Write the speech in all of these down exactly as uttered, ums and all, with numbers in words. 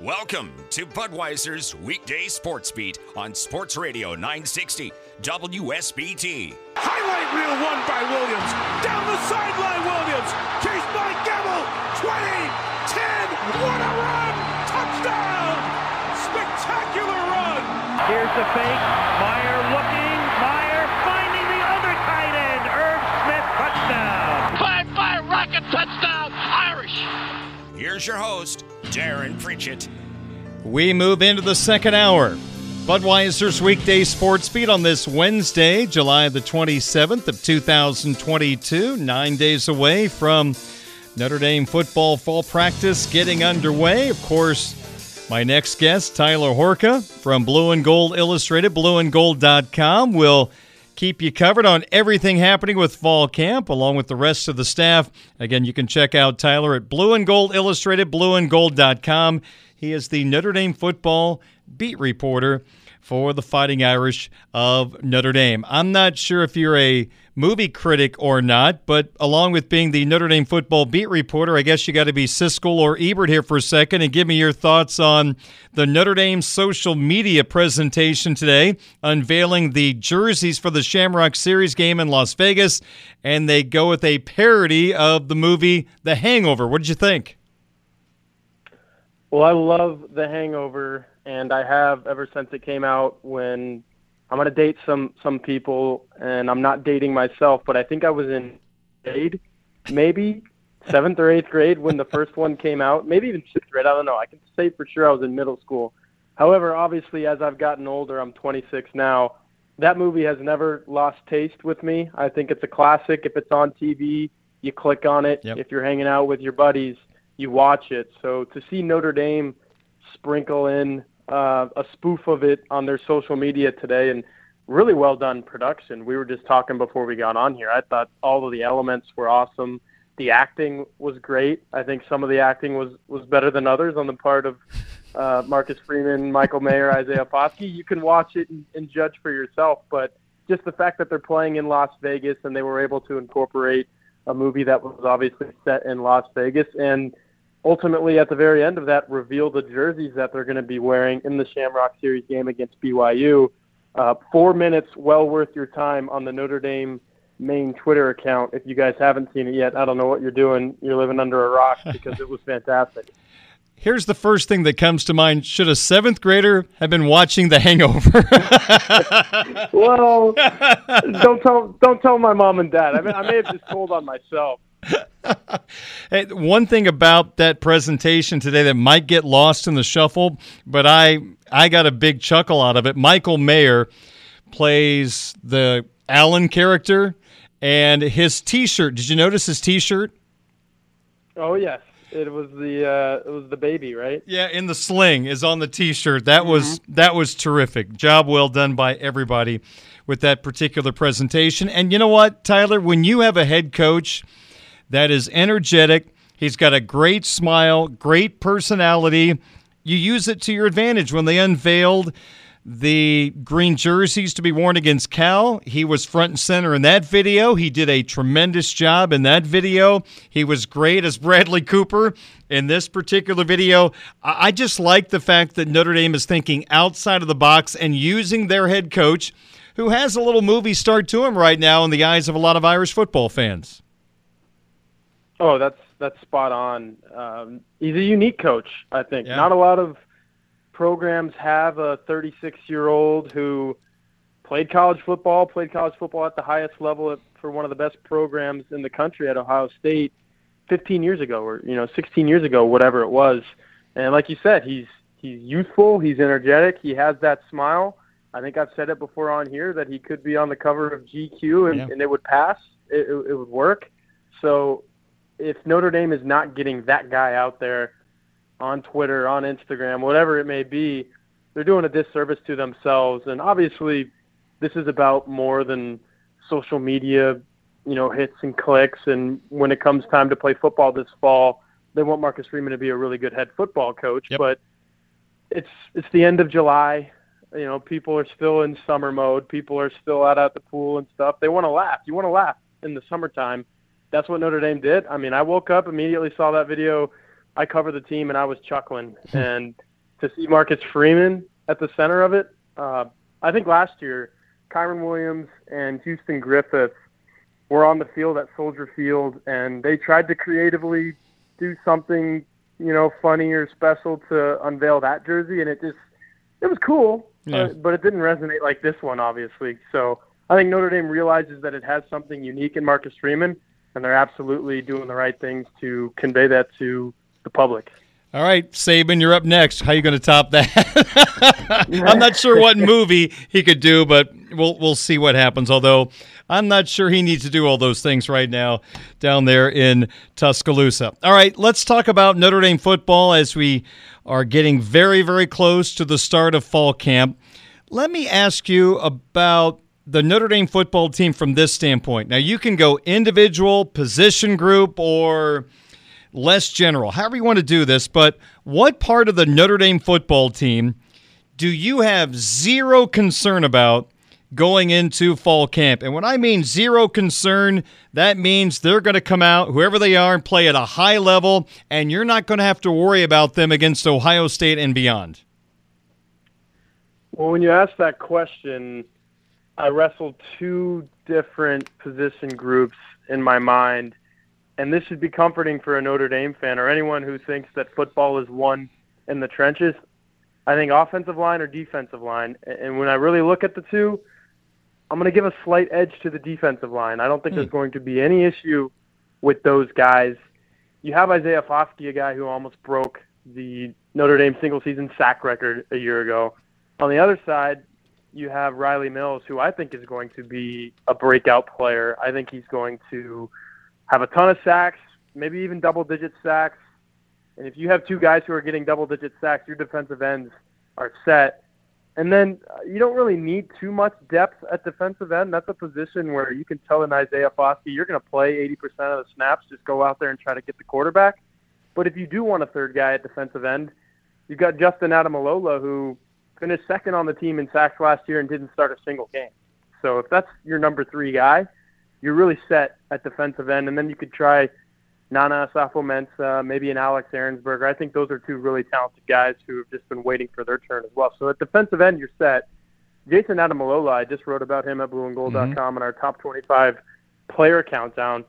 Welcome to Budweiser's Weekday Sports Beat on Sports Radio nine sixty W S B T. Highlight reel one by Williams. Down the sideline, Williams. Chased by Gamble. twenty, ten, what a run! Touchdown! Spectacular run! Here's the fake. Mayer looking. Mayer finding the other tight end. Herb Smith, touchdown. Five-fire rocket, touchdown, Irish. Here's your host, Darren Pritchett. We move into the second hour. Budweiser's Weekday Sports Beat on this Wednesday, July the twenty-seventh of two thousand twenty-two, nine days away from Notre Dame football fall practice getting underway. Of course, my next guest, Tyler Horka from Blue and Gold Illustrated, blue and gold dot com, will keep you covered on everything happening with fall camp, along with the rest of the staff. Again, you can check out Tyler at Blue and Gold Illustrated, blue and gold dot com. He is the Notre Dame football beat reporter for the Fighting Irish of Notre Dame. I'm not sure if you're a movie critic or not, but along with being the Notre Dame football beat reporter, I guess you got to be Siskel or Ebert here for a second and give me your thoughts on the Notre Dame social media presentation today, unveiling the jerseys for the Shamrock Series game in Las Vegas, and they go with a parody of the movie The Hangover. What did you think? Well, I love The Hangover, and I have ever since it came out. When I'm going to date some, some people, and I'm not dating myself, but I think I was in grade, maybe seventh or eighth grade when the first one came out, maybe even sixth grade. I don't know. I can say for sure I was in middle school. However, obviously, as I've gotten older, I'm twenty-six now. That movie has never lost taste with me. I think it's a classic. If it's on T V, you click on it. Yep. If you're hanging out with your buddies, you watch it. So to see Notre Dame sprinkle in uh, a spoof of it on their social media today, and really well done production. We were just talking before we got on here. I thought all of the elements were awesome. The acting was great. I think some of the acting was, was better than others on the part of uh, Marcus Freeman, Michael Mayer, Isaiah Foskey. You can watch it and, and judge for yourself. But just the fact that they're playing in Las Vegas and they were able to incorporate a movie that was obviously set in Las Vegas, and ultimately, at the very end of that, reveal the jerseys that they're going to be wearing in the Shamrock Series game against B Y U. Uh, four minutes, well worth your time on the Notre Dame main Twitter account. If you guys haven't seen it yet, I don't know what you're doing. You're living under a rock, because it was fantastic. Here's the first thing that comes to mind. Should a seventh grader have been watching The Hangover? Well, don't tell, don't tell my mom and dad. I mean, I may have just told on myself. Hey, one thing about that presentation today that might get lost in the shuffle, but I I got a big chuckle out of it. Michael Mayer plays the Allen character, and his T-shirt. Did you notice his T-shirt? Oh yes, it was the uh, it was the baby, right? Yeah, in the sling is on the T-shirt. That mm-hmm. was that was terrific. Job well done by everybody with that particular presentation. And you know what, Tyler, when you have a head coach that is energetic, he's got a great smile, great personality, you use it to your advantage. When they unveiled the green jerseys to be worn against Cal, he was front and center in that video. He did a tremendous job in that video. He was great as Bradley Cooper in this particular video. I just like the fact that Notre Dame is thinking outside of the box and using their head coach, who has a little movie star to him right now in the eyes of a lot of Irish football fans. Oh, that's that's spot on. Um, he's a unique coach, I think. Yeah. Not a lot of programs have a thirty-six-year-old who played college football, played college football at the highest level at, for one of the best programs in the country at Ohio State fifteen years ago or, you know, sixteen years ago, whatever it was. And like you said, he's he's youthful, he's energetic, he has that smile. I think I've said it before on here that he could be on the cover of G Q and, yeah. and it would pass. It, it, it would work. So if Notre Dame is not getting that guy out there on Twitter, on Instagram, whatever it may be, they're doing a disservice to themselves. And obviously this is about more than social media, you know, hits and clicks. And when it comes time to play football this fall, they want Marcus Freeman to be a really good head football coach. Yep. But it's it's the end of July. You know, people are still in summer mode. People are still out at the pool and stuff. They want to laugh. You want to laugh in the summertime. That's what Notre Dame did. I mean, I woke up, immediately saw that video. I covered the team, and I was chuckling. And to see Marcus Freeman at the center of it, uh, I think last year, Kyron Williams and Houston Griffith were on the field at Soldier Field, and they tried to creatively do something, you know, funny or special to unveil that jersey, and it just – it was cool. Yeah. Uh, but it didn't resonate like this one, obviously. So I think Notre Dame realizes that it has something unique in Marcus Freeman, and they're absolutely doing the right things to convey that to the public. All right, Saban, you're up next. How are you going to top that? I'm not sure what movie he could do, but we'll we'll see what happens, although I'm not sure he needs to do all those things right now down there in Tuscaloosa. All right, let's talk about Notre Dame football as we are getting very, very close to the start of fall camp. Let me ask you about the Notre Dame football team from this standpoint. Now, you can go individual, position group, or less general, however you want to do this, but what part of the Notre Dame football team do you have zero concern about going into fall camp? And when I mean zero concern, that means they're going to come out, whoever they are, and play at a high level, and you're not going to have to worry about them against Ohio State and beyond. Well, when you ask that question, I wrestled two different position groups in my mind. And this should be comforting for a Notre Dame fan or anyone who thinks that football is won in the trenches. I think offensive line or defensive line. And when I really look at the two, I'm going to give a slight edge to the defensive line. I don't think mm. there's going to be any issue with those guys. You have Isaiah Foskey, a guy who almost broke the Notre Dame single-season sack record a year ago. On the other side, you have Riley Mills, who I think is going to be a breakout player. I think he's going to have a ton of sacks, maybe even double-digit sacks. And if you have two guys who are getting double-digit sacks, your defensive ends are set. And then you don't really need too much depth at defensive end. That's a position where you can tell an Isaiah Foskey, you're going to play eighty percent of the snaps, just go out there and try to get the quarterback. But if you do want a third guy at defensive end, you've got Jayson Ademilola, who finished second on the team in sacks last year and didn't start a single game. So if that's your number three guy, you're really set at defensive end, and then you could try Nana Asafo-Mensah, maybe an Alex Ahrensberger. I think those are two really talented guys who have just been waiting for their turn as well. So at defensive end, you're set. Jayson Ademilola, I just wrote about him at blue and gold dot com mm-hmm. in our top twenty-five player countdown.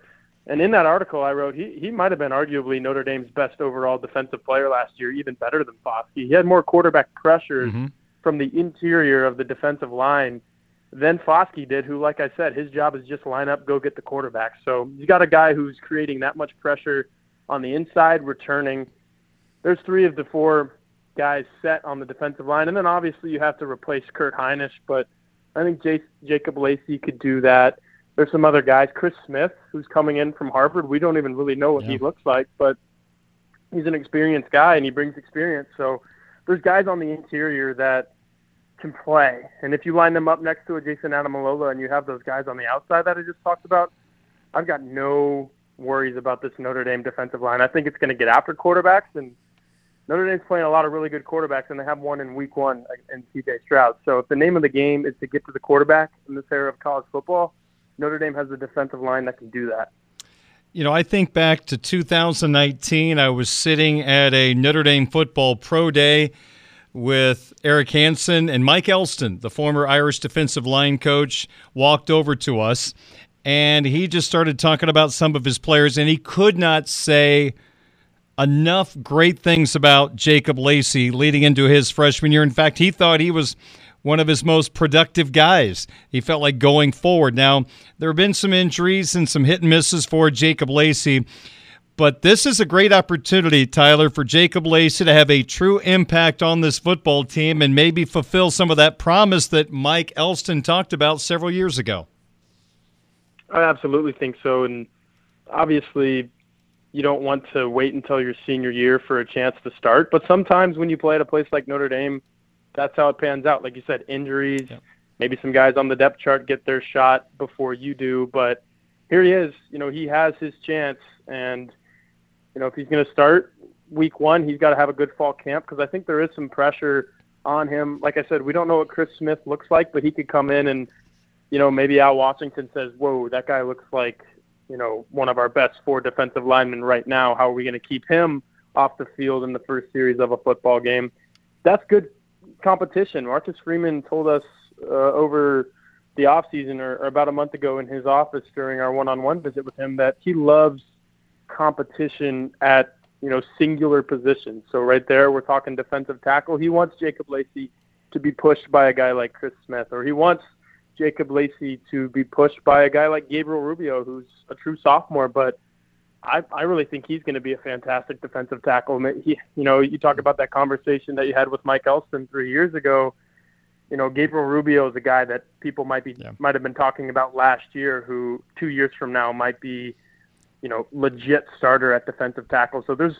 And in that article I wrote, he, he might have been arguably Notre Dame's best overall defensive player last year, even better than Foskey. He had more quarterback pressures mm-hmm. from the interior of the defensive line Then Foskey did, who, like I said, his job is just line up, go get the quarterback. So you got a guy who's creating that much pressure on the inside, returning. There's three of the four guys set on the defensive line. And then obviously you have to replace Kurt Heinisch, but I think J- Jacob Lacy could do that. There's some other guys. Chris Smith, who's coming in from Harvard. We don't even really know what yeah. he looks like, but he's an experienced guy, and he brings experience. So there's guys on the interior that can play, and if you line them up next to a Jayson Ademilola and you have those guys on the outside that I just talked about, I've got no worries about this Notre Dame defensive line. I think it's going to get after quarterbacks, and Notre Dame's playing a lot of really good quarterbacks, and they have one in week one in C J. Stroud. So if the name of the game is to get to the quarterback in this era of college football, Notre Dame has a defensive line that can do that. You know, I think back to two thousand nineteen, I was sitting at a Notre Dame football pro day with Eric Hansen, and Mike Elston, the former Irish defensive line coach, walked over to us, and he just started talking about some of his players, and he could not say enough great things about Jacob Lacy leading into his freshman year. In fact, he thought he was one of his most productive guys, he felt like, going forward. Now, there have been some injuries and some hit and misses for Jacob Lacy, but this is a great opportunity, Tyler, for Jacob Lacy to have a true impact on this football team and maybe fulfill some of that promise that Mike Elston talked about several years ago. I absolutely think so, and obviously you don't want to wait until your senior year for a chance to start, but sometimes when you play at a place like Notre Dame, that's how it pans out. Like you said, injuries, yeah. Maybe some guys on the depth chart get their shot before you do, but here he is. You know, he has his chance, and you know, if he's going to start week one, he's got to have a good fall camp, because I think there is some pressure on him. Like I said, we don't know what Chris Smith looks like, but he could come in and, you know, maybe Al Washington says, whoa, that guy looks like, you know, one of our best four defensive linemen right now. How are we going to keep him off the field in the first series of a football game? That's good competition. Marcus Freeman told us uh, over the offseason, or, or about a month ago in his office during our one-on-one visit with him, that he loves competition at, you know, singular positions. So right there, we're talking defensive tackle. He wants Jacob Lacy to be pushed by a guy like Chris Smith, or he wants Jacob Lacy to be pushed by a guy like Gabriel Rubio, who's a true sophomore, but I, I really think he's going to be a fantastic defensive tackle. He, you know, you talk about that conversation that you had with Mike Elston three years ago. You know, Gabriel Rubio is a guy that people might be yeah. might have been talking about last year, who two years from now might be, you know, legit starter at defensive tackle. So there's,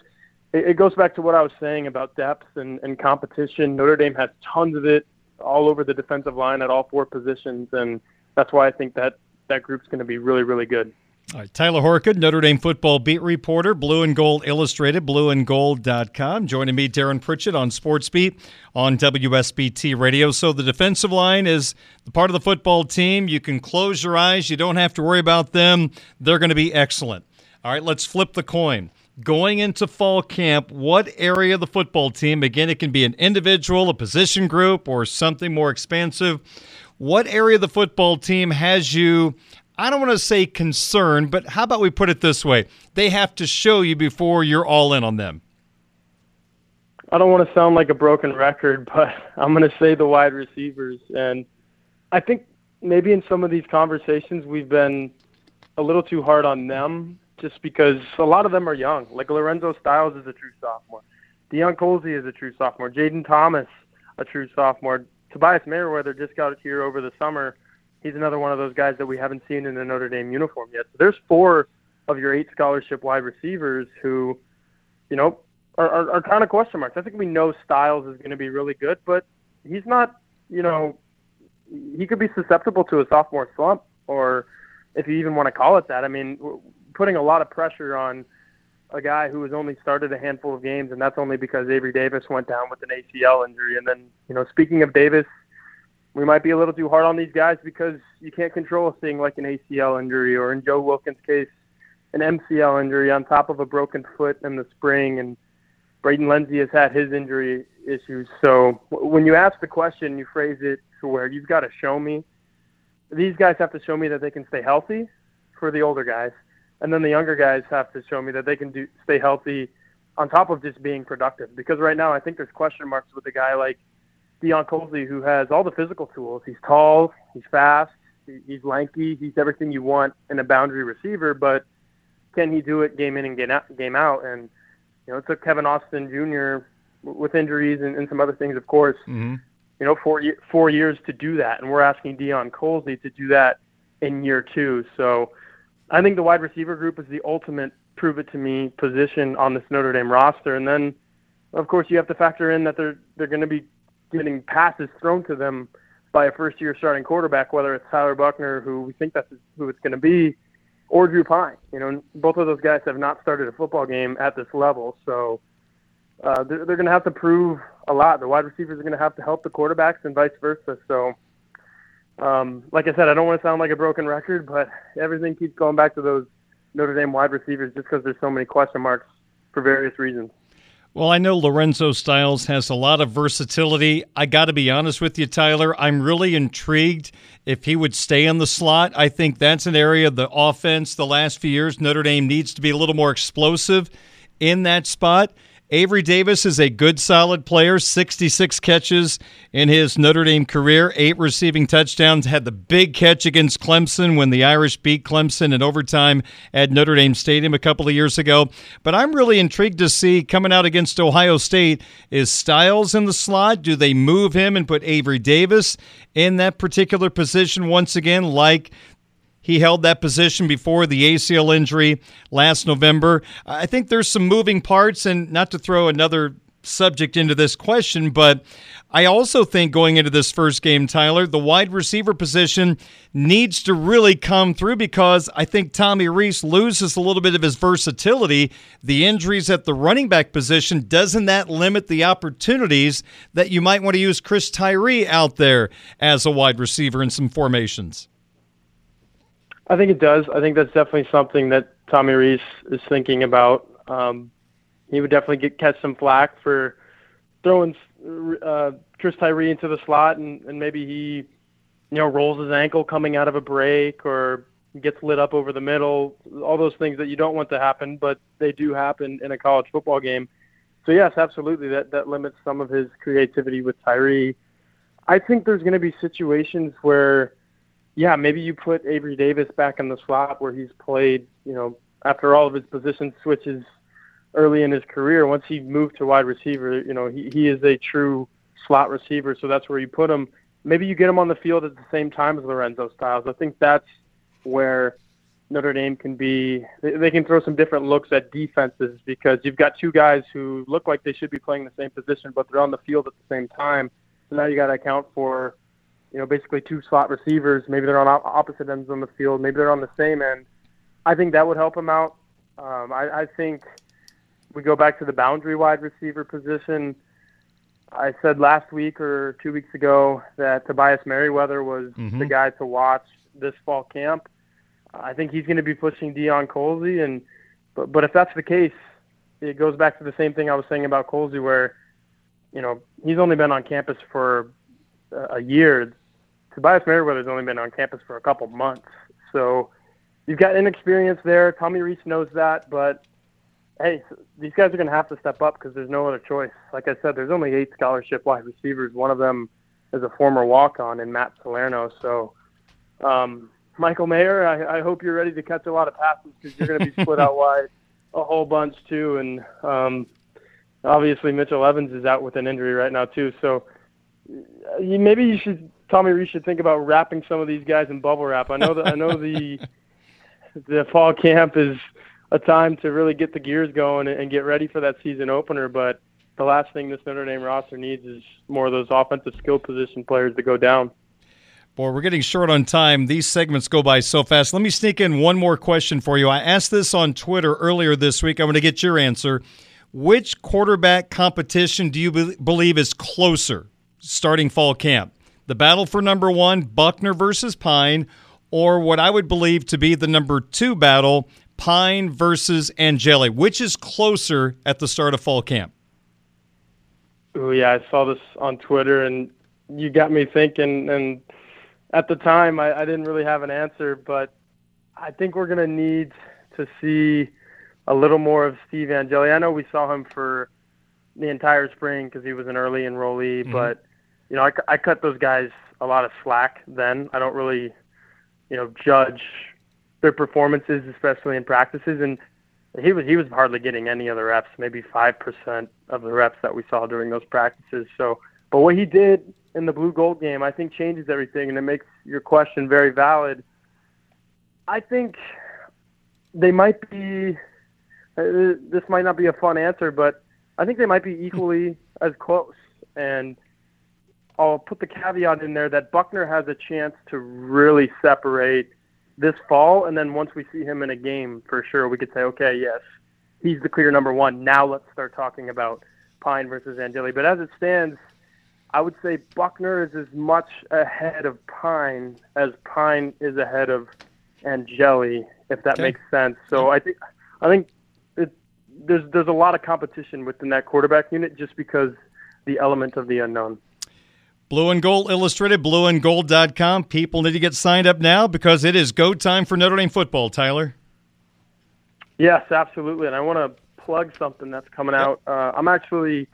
it, it goes back to what I was saying about depth and, and competition. Notre Dame has tons of it all over the defensive line at all four positions, and that's why I think that that group's going to be really, really good. All right, Tyler Horka, Notre Dame football beat reporter, Blue and Gold Illustrated, blue and gold dot com. Joining me, Darren Pritchett, on Sports Beat on W S B T Radio. So the defensive line is the part of the football team. You can close your eyes. You don't have to worry about them. They're going to be excellent. All right, let's flip the coin. Going into fall camp, what area of the football team, again, it can be an individual, a position group, or something more expansive. What area of the football team has you, I don't want to say concerned, but how about we put it this way? They have to show you before you're all in on them. I don't want to sound like a broken record, but I'm going to say the wide receivers. And I think maybe in some of these conversations we've been a little too hard on them, just because a lot of them are young. Like Lorenzo Styles is a true sophomore. Deion Colzie is a true sophomore. Jaden Thomas, a true sophomore. Tobias Merriweather just got here over the summer. He's another one of those guys that we haven't seen in a Notre Dame uniform yet. So there's four of your eight scholarship wide receivers who, you know, are, are, are kind of question marks. I think we know Styles is going to be really good, but he's not, you know, he could be susceptible to a sophomore slump, or if you even want to call it that. I mean, putting a lot of pressure on a guy who has only started a handful of games, and that's only because Avery Davis went down with an A C L injury. And then, you know, speaking of Davis, we might be a little too hard on these guys because you can't control a thing like an A C L injury, or in Joe Wilkins' case, an M C L injury on top of a broken foot in the spring. And Braden Lindsey has had his injury issues. So when you ask the question, you phrase it to where you've got to show me. These guys have to show me that they can stay healthy for the older guys. And then the younger guys have to show me that they can do stay healthy on top of just being productive. Because right now I think there's question marks with a guy like Deion Colzie, who has all the physical tools. He's tall, he's fast, he's lanky, he's everything you want in a boundary receiver, but can he do it game in and game out? And, you know, it took Kevin Austin Junior with injuries and, and some other things, of course, mm-hmm. you know, four, four years to do that. And we're asking Deion Colzie to do that in year two. So I think the wide receiver group is the ultimate prove-it-to-me position on this Notre Dame roster. And then, of course, you have to factor in that they're they're going to be getting passes thrown to them by a first-year starting quarterback, whether it's Tyler Buckner, who we think that's who it's going to be, or Drew Pine. You know, both of those guys have not started a football game at this level. So uh, they're, they're going to have to prove a lot. The wide receivers are going to have to help the quarterbacks and vice versa. So Um, like I said, I don't want to sound like a broken record, but everything keeps going back to those Notre Dame wide receivers just because there's so many question marks for various reasons. Well, I know Lorenzo Styles has a lot of versatility. I got to be honest with you, Tyler. I'm really intrigued if he would stay in the slot. I think that's an area of the offense the last few years Notre Dame needs to be a little more explosive in that spot. Avery Davis is a good, solid player, sixty-six catches in his Notre Dame career, eight receiving touchdowns, had the big catch against Clemson when the Irish beat Clemson in overtime at Notre Dame Stadium a couple of years ago. But I'm really intrigued to see, coming out against Ohio State, is Styles in the slot? Do they move him and put Avery Davis in that particular position once again, like he held that position before the A C L injury last November? I think there's some moving parts, and not to throw another subject into this question, but I also think going into this first game, Tyler, the wide receiver position needs to really come through, because I think Tommy Rees loses a little bit of his versatility. The injuries at the running back position, doesn't that limit the opportunities that you might want to use Chris Tyree out there as a wide receiver in some formations? I think it does. I think that's definitely something that Tommy Rees is thinking about. Um, he would definitely get catch some flack for throwing uh, Chris Tyree into the slot, and, and maybe he, you know, rolls his ankle coming out of a break or gets lit up over the middle. All those things that you don't want to happen, but they do happen in a college football game. So yes, absolutely, that that limits some of his creativity with Tyree. I think there's going to be situations where, yeah, maybe you put Avery Davis back in the slot where he's played, you know, after all of his position switches early in his career. Once he moved to wide receiver, you know, he, he is a true slot receiver, so that's where you put him. Maybe you get him on the field at the same time as Lorenzo Styles. I think that's where Notre Dame can be. They, they can throw some different looks at defenses, because you've got two guys who look like they should be playing the same position, but they're on the field at the same time. So now you got to account for, you know, basically two slot receivers. Maybe they're on opposite ends on the field. Maybe they're on the same end. I think that would help him out. Um, I, I think we go back to the boundary wide receiver position. I said last week or two weeks ago that Tobias Merriweather was mm-hmm. the guy to watch this fall camp. I think he's going to be pushing Deion Colzie. And, but, but if that's the case, it goes back to the same thing I was saying about Colzie, where, you know, he's only been on campus for a year. Tobias Merriweather's only been on campus for a couple months. So you've got inexperience there. Tommy Rees knows that. But, hey, these guys are going to have to step up, because there's no other choice. Like I said, there's only eight scholarship wide receivers. One of them is a former walk-on in Matt Salerno. So, um, Michael Mayer, I, I hope you're ready to catch a lot of passes, because you're going to be split out wide a whole bunch too. And um, obviously Mitchell Evans is out with an injury right now too. So you, maybe you should – Tommy Rees should think about wrapping some of these guys in bubble wrap. I know that I know the the fall camp is a time to really get the gears going and get ready for that season opener, but the last thing this Notre Dame roster needs is more of those offensive skill position players to go down. Boy, we're getting short on time. These segments go by so fast. Let me sneak in one more question for you. I asked this on Twitter earlier this week. I'm going to get your answer. Which quarterback competition do you be- believe is closer starting fall camp? The battle for number one, Buckner versus Pine, or what I would believe to be the number two battle, Pine versus Angeli. Which is closer at the start of fall camp? Oh, yeah, I saw this on Twitter, and you got me thinking. And at the time, I, I didn't really have an answer, but I think we're going to need to see a little more of Steve Angeli. I know we saw him for the entire spring because he was an early enrollee, mm-hmm. but you know, I, I cut those guys a lot of slack then. I don't really, you know, judge their performances, especially in practices. And he was he was hardly getting any of the reps, maybe five percent of the reps that we saw during those practices. So, but what he did in the blue-gold game, I think, changes everything, and it makes your question very valid. I think they might be uh, – this might not be a fun answer, but I think they might be equally as close. And I'll put the caveat in there that Buckner has a chance to really separate this fall, and then once we see him in a game, for sure, we could say, okay, yes, he's the clear number one. Now let's start talking about Pine versus Angeli. But as it stands, I would say Buckner is as much ahead of Pine as Pine is ahead of Angeli, if that okay. makes sense. So I think I think it, there's there's a lot of competition within that quarterback unit just because the element of the unknown. Blue and Gold Illustrated, blue and gold dot com. People need to get signed up now because it is go time for Notre Dame football, Tyler. Yes, absolutely. And I want to plug something that's coming out. Uh, I'm actually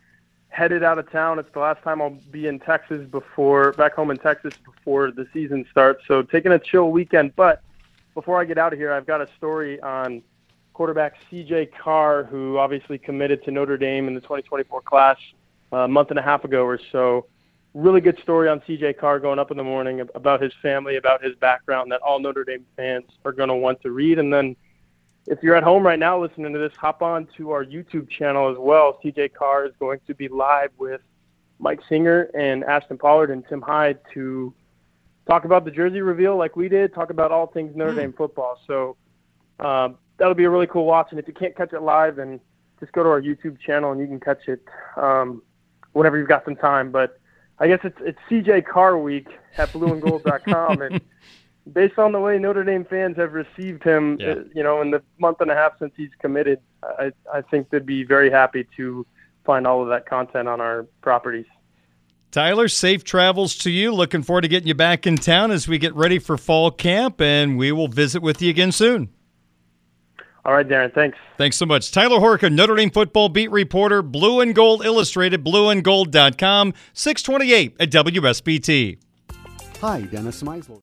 headed out of town. It's the last time I'll be in Texas before, back home in Texas before the season starts. So taking a chill weekend. But before I get out of here, I've got a story on quarterback C J. Carr, who obviously committed to Notre Dame in the twenty twenty-four class a month and a half ago or so. Really good story on C J. Carr going up in the morning about his family, about his background that all Notre Dame fans are going to want to read. And then if you're at home right now listening to this, hop on to our YouTube channel as well. C J. Carr is going to be live with Mike Singer and Ashton Pollard and Tim Hyde to talk about the jersey reveal like we did, talk about all things Notre mm. Dame football. So uh, that'll be a really cool watch. And if you can't catch it live, then just go to our YouTube channel and you can catch it um, whenever you've got some time. But I guess it's, it's C J. Carr week at blue and gold dot com. And based on the way Notre Dame fans have received him, yeah. you know, in the month and a half since he's committed, I, I think they'd be very happy to find all of that content on our properties. Tyler, safe travels to you. Looking forward to getting you back in town as we get ready for fall camp, and we will visit with you again soon. All right, Darren, thanks. Thanks so much. Tyler Horka, Notre Dame football beat reporter, Blue and Gold Illustrated, blue and gold dot com, six twenty-eight at W S B T. Hi, Dennis Meisler.